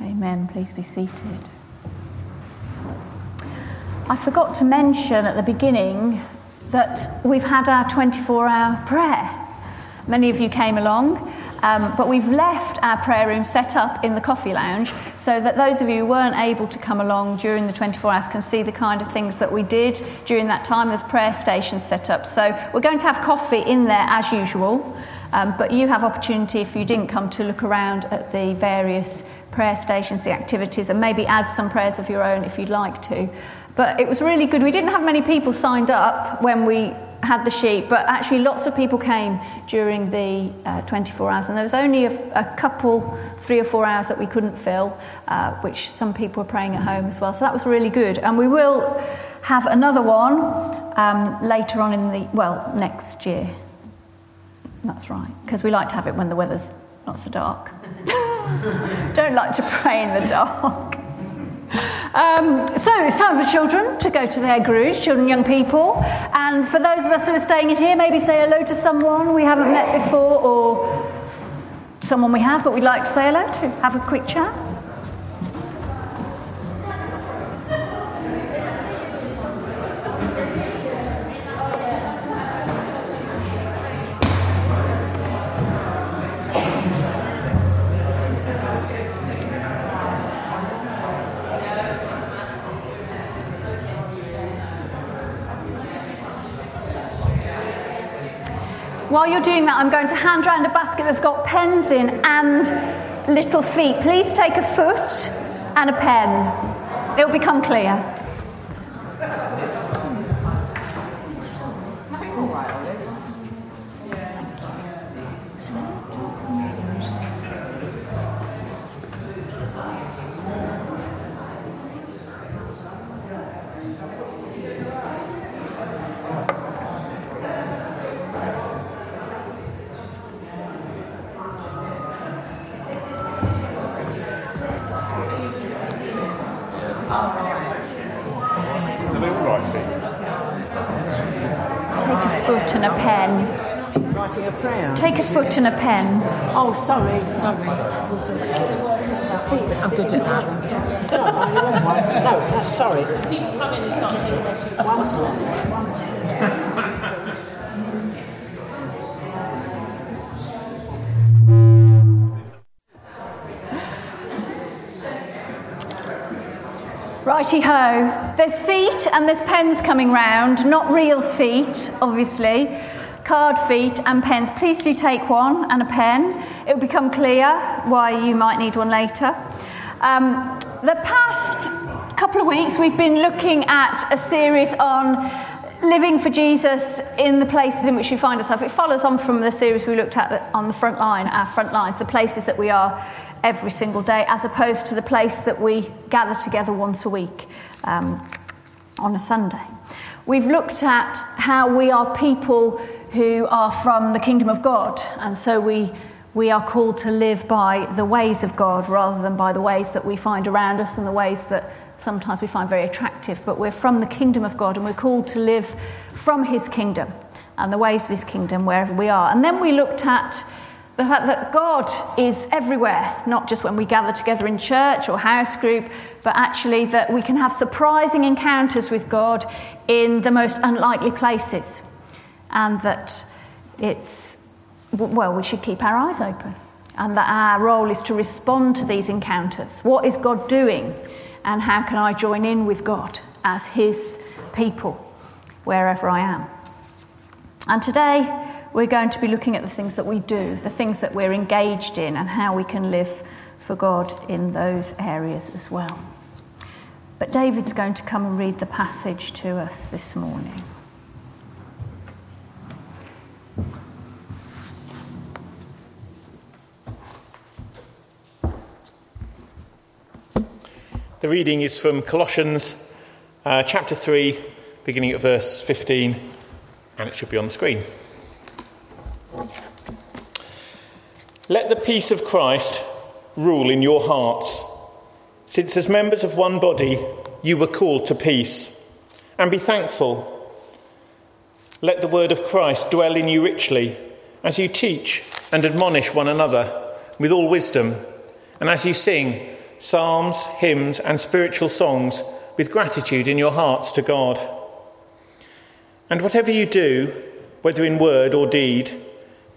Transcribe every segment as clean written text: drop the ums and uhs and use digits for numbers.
Amen. Please be seated. I forgot to mention at the beginning that we've had our 24-hour prayer. Many of you came along, but we've left our prayer room set up in the coffee lounge so that those of you who weren't able to come along during the 24 hours can see the kind of things that we did during that time. There's prayer stations set up. So we're going to have coffee in there as usual, but you have opportunity, if you didn't come, to look around at the various prayer stations, the activities, and maybe add some prayers of your own if you'd like to. But it was really good. We didn't have many people signed up when we had the sheet, but actually lots of people came during the 24 hours. And there was only a couple, 3 or 4 hours that we couldn't fill, which some people were praying at home as well. So that was really good. And we will have another one later on in the, well, next year. That's right, because we like to have it when the weather's not so dark. Don't like to pray in the dark. So it's time for children to go to their groups, children, young people. And for those of us who are staying in here, maybe say hello to someone we haven't met before or someone we have but we'd like to say hello to. Have a quick chat. While you're doing that, I'm going to hand round a basket that's got pens in and little feet. Please take a foot and a pen. It'll become clear. And a pen. Oh, sorry. I'm good at that. No, sorry. Righty-ho. There's feet and there's pens coming round. Not real feet, obviously. Card feet and pens. Please do take one and a pen. It will become clear why you might need one later. The past couple of weeks we've been looking at a series on living for Jesus in the places in which you find yourself. It follows on from the series we looked at on the front line, our front lines, the places that we are every single day as opposed to the place that we gather together once a week on a Sunday. We've looked at how we are people who are from the kingdom of God, and so we are called to live by the ways of God rather than by the ways that we find around us and the ways that sometimes we find very attractive. But we're from the kingdom of God, and we're called to live from his kingdom and the ways of his kingdom wherever we are. And then we looked at the fact that God is everywhere, not just when we gather together in church or house group, but actually that we can have surprising encounters with God in the most unlikely places. And that it's, well, we should keep our eyes open. And that our role is to respond to these encounters. What is God doing? And how can I join in with God as his people, wherever I am? And today, we're going to be looking at the things that we do, the things that we're engaged in, and how we can live for God in those areas as well. But David's going to come and read the passage to us this morning. The reading is from Colossians chapter 3, beginning at verse 15, and it should be on the screen. Let the peace of Christ rule in your hearts, since as members of one body you were called to peace, and be thankful. Let the word of Christ dwell in you richly, as you teach and admonish one another with all wisdom, and as you sing psalms, hymns and spiritual songs with gratitude in your hearts to God. And whatever you do, whether in word or deed,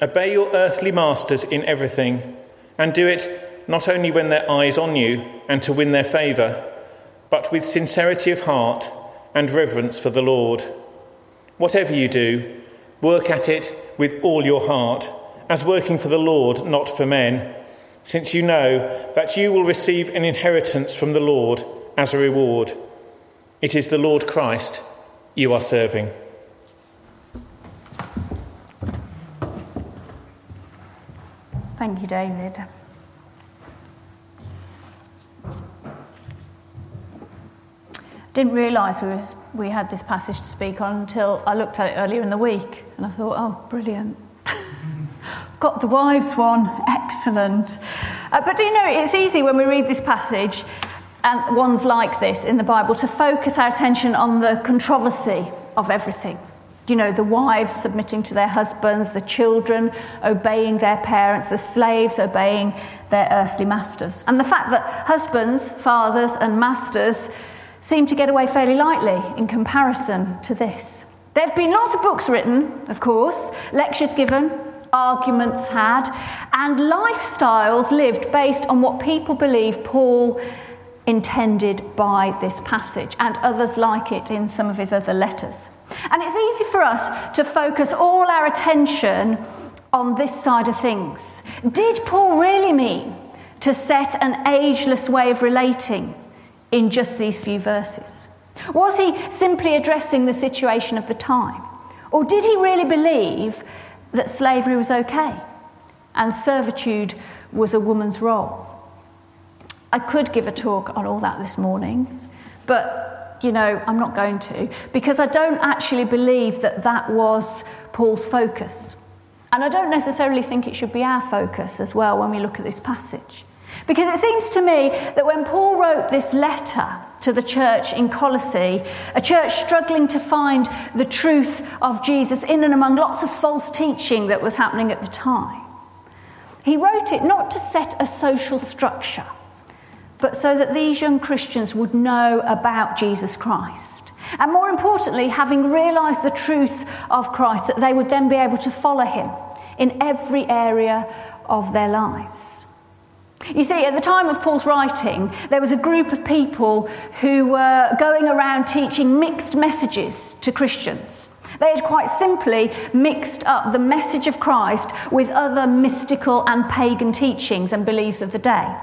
obey your earthly masters in everything, and do it not only when their eye is on you and to win their favour, but with sincerity of heart and reverence for the Lord. Whatever you do, work at it with all your heart, as working for the Lord, not for men, since you know that you will receive an inheritance from the Lord as a reward. It is the Lord Christ you are serving. Thank you, David. Didn't realise we had this passage to speak on until I looked at it earlier in the week, and I thought, oh, brilliant. Got the wives one, excellent. But do you know, it's easy when we read this passage and ones like this in the Bible to focus our attention on the controversy of everything. You know, the wives submitting to their husbands, the children obeying their parents, the slaves obeying their earthly masters. And the fact that husbands, fathers and masters seem to get away fairly lightly in comparison to this. There have been lots of books written, of course, lectures given, arguments had, and lifestyles lived based on what people believe Paul intended by this passage, and others like it in some of his other letters. And it's easy for us to focus all our attention on this side of things. Did Paul really mean to set an ageless way of relating in just these few verses? Was he simply addressing the situation of the time? Or did he really believe that slavery was okay and servitude was a woman's role? I could give a talk on all that this morning, but, you know, I'm not going to, because I don't actually believe that that was Paul's focus. And I don't necessarily think it should be our focus as well when we look at this passage. Because it seems to me that when Paul wrote this letter to the church in Colossae, a church struggling to find the truth of Jesus in and among lots of false teaching that was happening at the time, he wrote it not to set a social structure, but so that these young Christians would know about Jesus Christ. And more importantly, having realised the truth of Christ, that they would then be able to follow him in every area of their lives. You see, at the time of Paul's writing, there was a group of people who were going around teaching mixed messages to Christians. They had quite simply mixed up the message of Christ with other mystical and pagan teachings and beliefs of the day.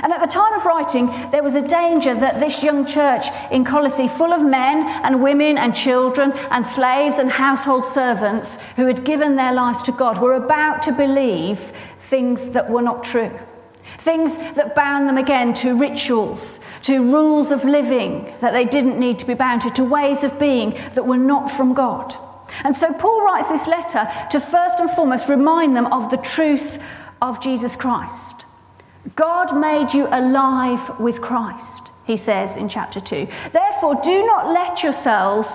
And at the time of writing, there was a danger that this young church in Colossae, full of men and women and children and slaves and household servants who had given their lives to God, were about to believe things that were not true. Things that bound them again to rituals, to rules of living that they didn't need to be bound to ways of being that were not from God. And so Paul writes this letter to first and foremost remind them of the truth of Jesus Christ. God made you alive with Christ, he says in chapter 2. Therefore, do not let yourselves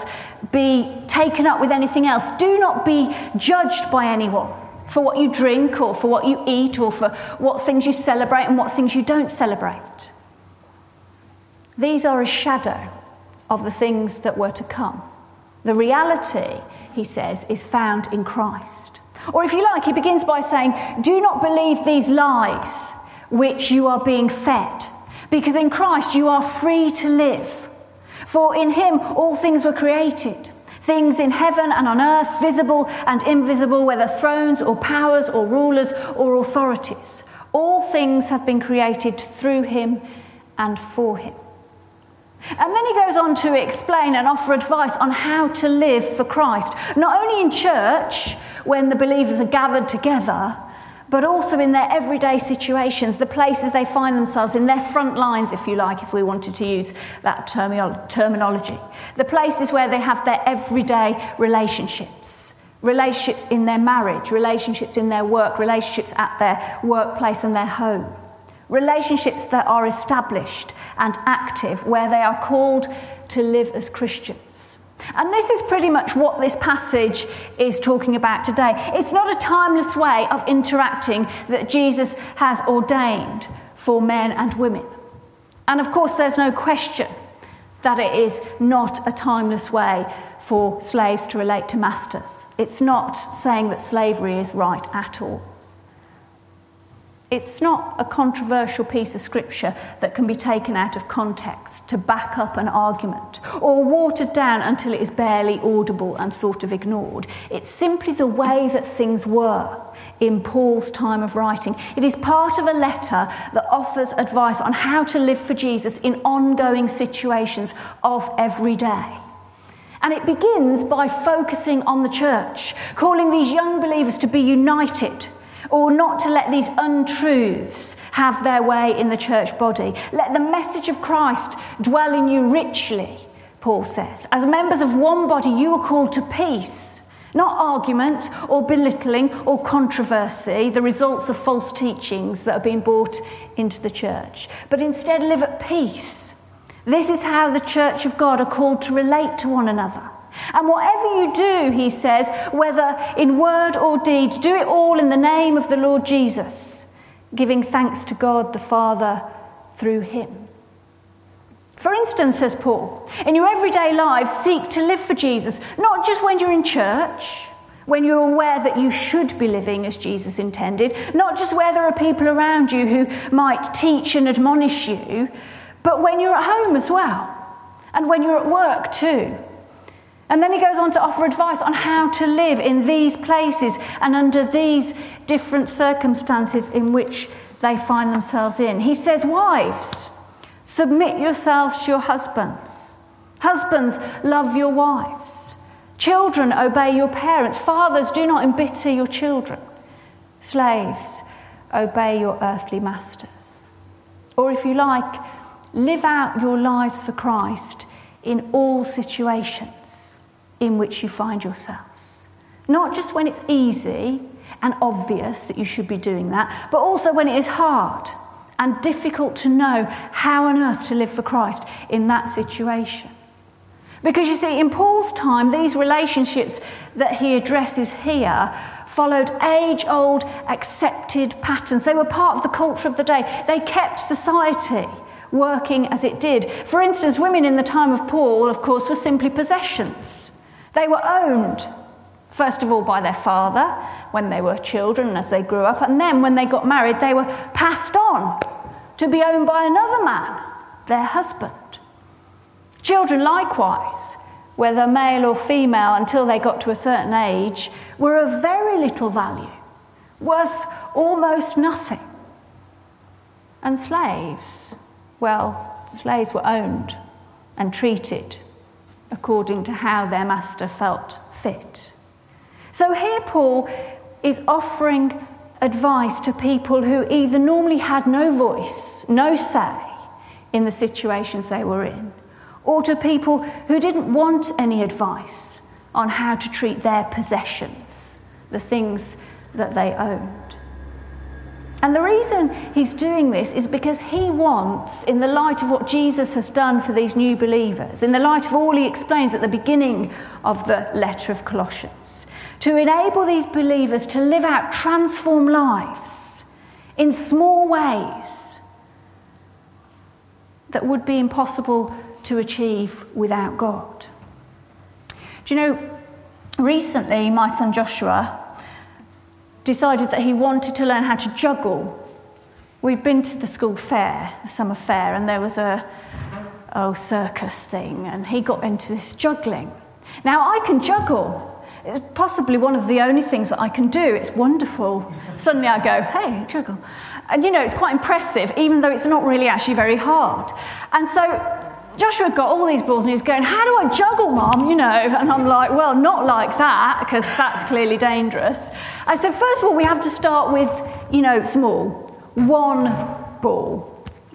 be taken up with anything else. Do not be judged by anyone for what you drink or for what you eat or for what things you celebrate and what things you don't celebrate. These are a shadow of the things that were to come. The reality, he says, is found in Christ. Or if you like, he begins by saying, do not believe these lies which you are being fed, because in Christ you are free to live. For in him all things were created. Things in heaven and on earth, visible and invisible, whether thrones or powers or rulers or authorities. All things have been created through him and for him. And then he goes on to explain and offer advice on how to live for Christ, not only in church when the believers are gathered together, but also in their everyday situations, the places they find themselves in, their front lines, if you like, if we wanted to use that terminology. The places where they have their everyday relationships. Relationships in their marriage, relationships in their work, relationships at their workplace and their home. Relationships that are established and active, where they are called to live as Christians. And this is pretty much what this passage is talking about today. It's not a timeless way of interacting that Jesus has ordained for men and women. And of course, there's no question that it is not a timeless way for slaves to relate to masters. It's not saying that slavery is right at all. It's not a controversial piece of scripture that can be taken out of context to back up an argument or watered down until it is barely audible and sort of ignored. It's simply the way that things were in Paul's time of writing. It is part of a letter that offers advice on how to live for Jesus in ongoing situations of every day. And it begins by focusing on the church, calling these young believers to be united, or not to let these untruths have their way in the church body. Let the message of Christ dwell in you richly, Paul says. As members of one body, you are called to peace, not arguments or belittling or controversy, the results of false teachings that are being brought into the church, but instead live at peace. This is how the church of God are called to relate to one another. And whatever you do, he says, whether in word or deed, do it all in the name of the Lord Jesus, giving thanks to God the Father through him. For instance, says Paul, in your everyday lives, seek to live for Jesus, not just when you're in church, when you're aware that you should be living as Jesus intended, not just where there are people around you who might teach and admonish you, but when you're at home as well, and when you're at work too. And then he goes on to offer advice on how to live in these places and under these different circumstances in which they find themselves in. He says, wives, submit yourselves to your husbands. Husbands, love your wives. Children, obey your parents. Fathers, do not embitter your children. Slaves, obey your earthly masters. Or if you like, live out your lives for Christ in all situations in which you find yourselves. Not just when it's easy and obvious that you should be doing that, but also when it is hard and difficult to know how on earth to live for Christ in that situation. Because you see, in Paul's time, these relationships that he addresses here followed age-old accepted patterns. They were part of the culture of the day. They kept society working as it did. For instance, women in the time of Paul, of course, were simply possessions. They were owned, first of all, by their father when they were children as they grew up, and then when they got married, they were passed on to be owned by another man, their husband. Children, likewise, whether male or female, until they got to a certain age, were of very little value, worth almost nothing. And slaves, well, slaves were owned and treated according to how their master felt fit. So here Paul is offering advice to people who either normally had no voice, no say in the situations they were in, or to people who didn't want any advice on how to treat their possessions, the things that they owned. And the reason he's doing this is because he wants, in the light of what Jesus has done for these new believers, in the light of all he explains at the beginning of the letter of Colossians, to enable these believers to live out transformed lives in small ways that would be impossible to achieve without God. Do you know, recently my son Joshua decided that he wanted to learn how to juggle. We'd been to the school fair, the summer fair, and there was a circus thing, and he got into this juggling. Now, I can juggle. It's possibly one of the only things that I can do. It's wonderful. Suddenly I go, hey, juggle. And, you know, it's quite impressive, even though it's not really actually very hard. And so Joshua got all these balls and he was going, how do I juggle, Mum? You know, and I'm like, well, not like that, because that's clearly dangerous. I said, first of all, we have to start with small, one ball.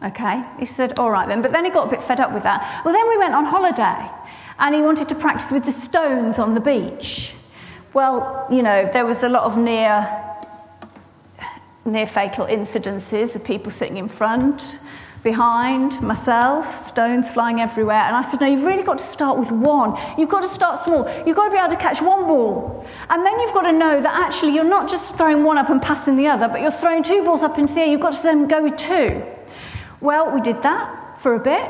Okay, he said, all right then. But then he got a bit fed up with that. Well, then we went on holiday and he wanted to practice with the stones on the beach. Well, there was a lot of near fatal incidences of people sitting in front, behind, myself, stones flying everywhere. And I said, no, you've really got to start with one. You've got to start small. You've got to be able to catch one ball. And then you've got to know that actually you're not just throwing one up and passing the other, but you're throwing two balls up into the air. You've got to then go with two. Well, we did that for a bit,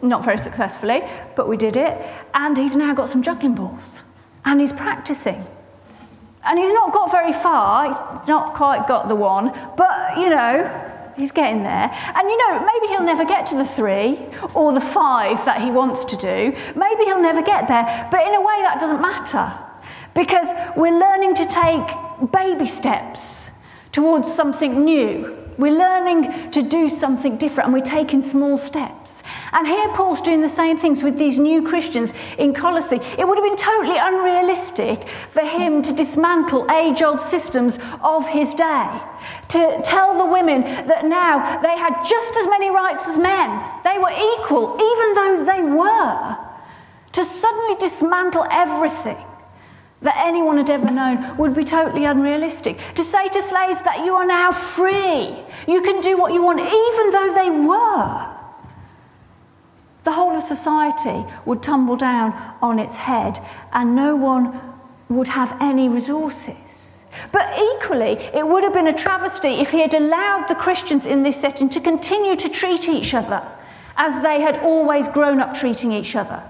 not very successfully, but we did it. And he's now got some juggling balls. And he's practising. And he's not got very far. He's not quite got the one. But, he's getting there. And, maybe he'll never get to the 3 or the 5 that he wants to do. Maybe he'll never get there. But in a way, that doesn't matter. Because we're learning to take baby steps towards something new. We're learning to do something different, and we're taking small steps. And here Paul's doing the same things with these new Christians in Colossae. It would have been totally unrealistic for him to dismantle age-old systems of his day, to tell the women that now they had just as many rights as men. They were equal, even though they were. To suddenly dismantle everything that anyone had ever known would be totally unrealistic. To say to slaves that you are now free, you can do what you want, even though they were. The whole of society would tumble down on its head and no one would have any resources. But equally, it would have been a travesty if he had allowed the Christians in this setting to continue to treat each other as they had always grown up treating each other.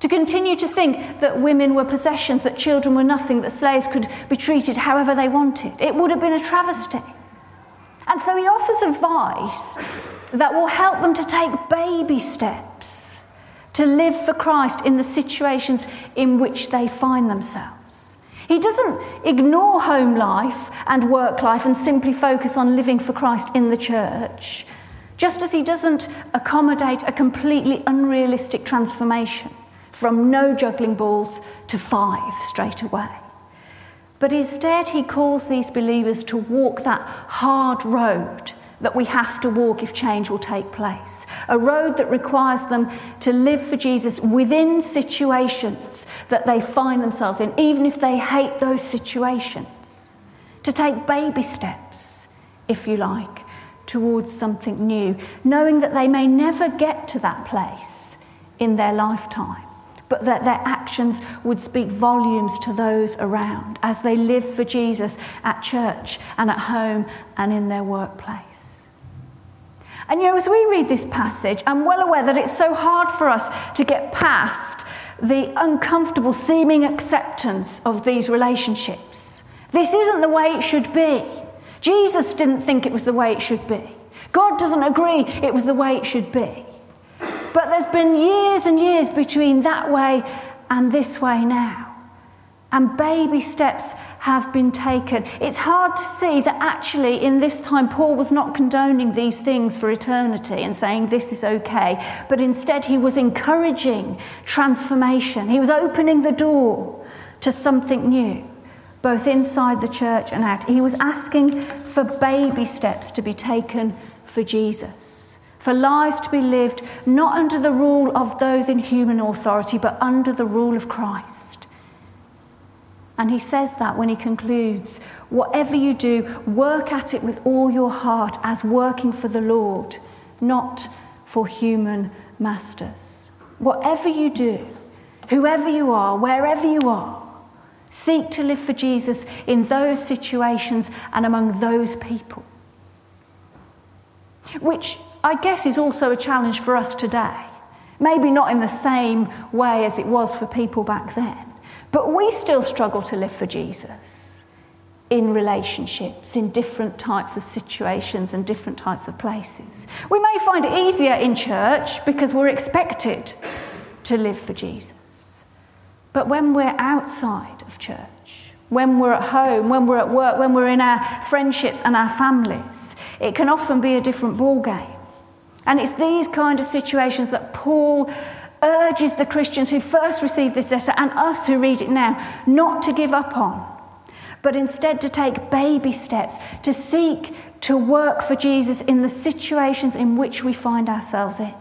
To continue to think that women were possessions, that children were nothing, that slaves could be treated however they wanted. It would have been a travesty. And so he offers advice that will help them to take baby steps, to live for Christ in the situations in which they find themselves. He doesn't ignore home life and work life and simply focus on living for Christ in the church, just as he doesn't accommodate a completely unrealistic transformation from no juggling balls to 5 straight away. But instead he calls these believers to walk that hard road that we have to walk if change will take place. A road that requires them to live for Jesus within situations that they find themselves in, even if they hate those situations. To take baby steps, if you like, towards something new, knowing that they may never get to that place in their lifetime, but that their actions would speak volumes to those around as they live for Jesus at church and at home and in their workplace. And as we read this passage, I'm well aware that it's so hard for us to get past the uncomfortable seeming acceptance of these relationships. This isn't the way it should be. Jesus didn't think it was the way it should be. God doesn't agree it was the way it should be. But there's been years and years between that way and this way now. And baby steps have been taken. It's hard to see that actually in this time Paul was not condoning these things for eternity and saying this is okay. But instead he was encouraging transformation. He was opening the door to something new, both inside the church and out. He was asking for baby steps to be taken for Jesus. For lives to be lived not under the rule of those in human authority, but under the rule of Christ. And he says that when he concludes, whatever you do, work at it with all your heart as working for the Lord, not for human masters. Whatever you do, whoever you are, wherever you are, seek to live for Jesus in those situations and among those people. Which I guess is also a challenge for us today. Maybe not in the same way as it was for people back then, but we still struggle to live for Jesus in relationships, in different types of situations and different types of places. We may find it easier in church because we're expected to live for Jesus. But when we're outside of church, when we're at home, when we're at work, when we're in our friendships and our families, it can often be a different ballgame. And it's these kind of situations that Paul urges the Christians who first received this letter and us who read it now not to give up on, but instead to take baby steps, to seek to work for Jesus in the situations in which we find ourselves in.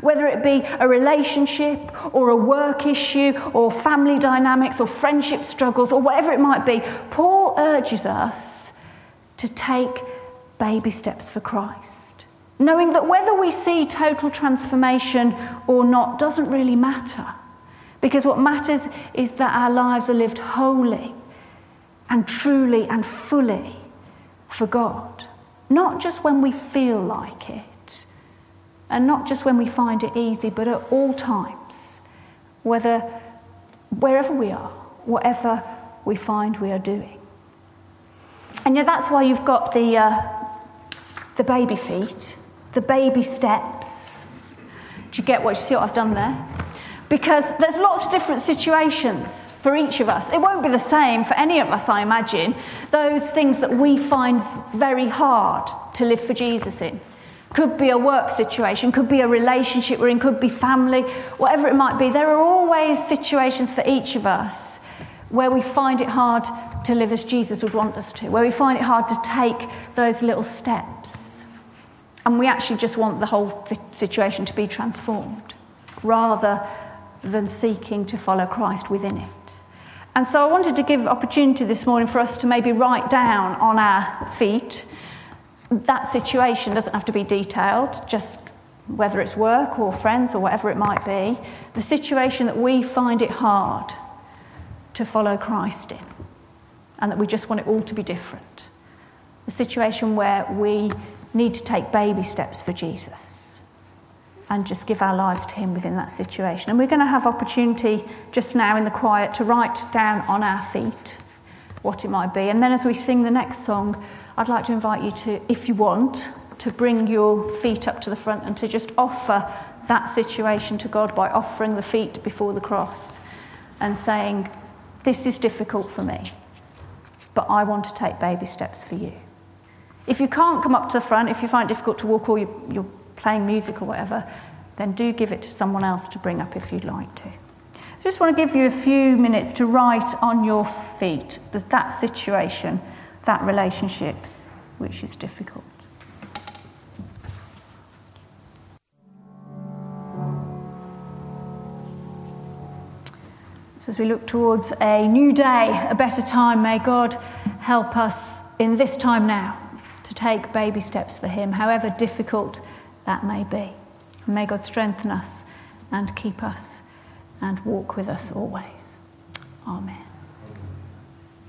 Whether it be a relationship or a work issue or family dynamics or friendship struggles or whatever it might be, Paul urges us to take baby steps for Christ, knowing that whether we see total transformation or not doesn't really matter, because what matters is that our lives are lived wholly and truly and fully for God, not just when we feel like it, and not just when we find it easy, but at all times, wherever we are, whatever we find we are doing. And that's why you've got the baby feet, the baby steps. Do you see what I've done there? Because there's lots of different situations for each of us. It won't be the same for any of us, I imagine, those things that we find very hard to live for Jesus in. Could be a work situation, could be a relationship we're in, could be family, whatever it might be. There are always situations for each of us where we find it hard to live as Jesus would want us to, where we find it hard to take those little steps. And we actually just want the whole situation to be transformed rather than seeking to follow Christ within it. And so I wanted to give opportunity this morning for us to maybe write down on our feet. That situation doesn't have to be detailed, just whether it's work or friends or whatever it might be, the situation that we find it hard to follow Christ in, and that we just want it all to be different. The situation where we need to take baby steps for Jesus and just give our lives to him within that situation. And we're going to have opportunity just now in the quiet to write down on our feet what it might be. And then as we sing the next song, I'd like to invite you to, if you want, to bring your feet up to the front and to just offer that situation to God by offering the feet before the cross and saying, this is difficult for me, but I want to take baby steps for you. If you can't come up to the front, if you find it difficult to walk or you're playing music or whatever, then do give it to someone else to bring up if you'd like to. So I just want to give you a few minutes to write on your feet that situation, that relationship which is difficult. So as we look towards a new day, a better time, may God help us in this time now to take baby steps for him, however difficult that may be. And may God strengthen us and keep us and walk with us always. Amen.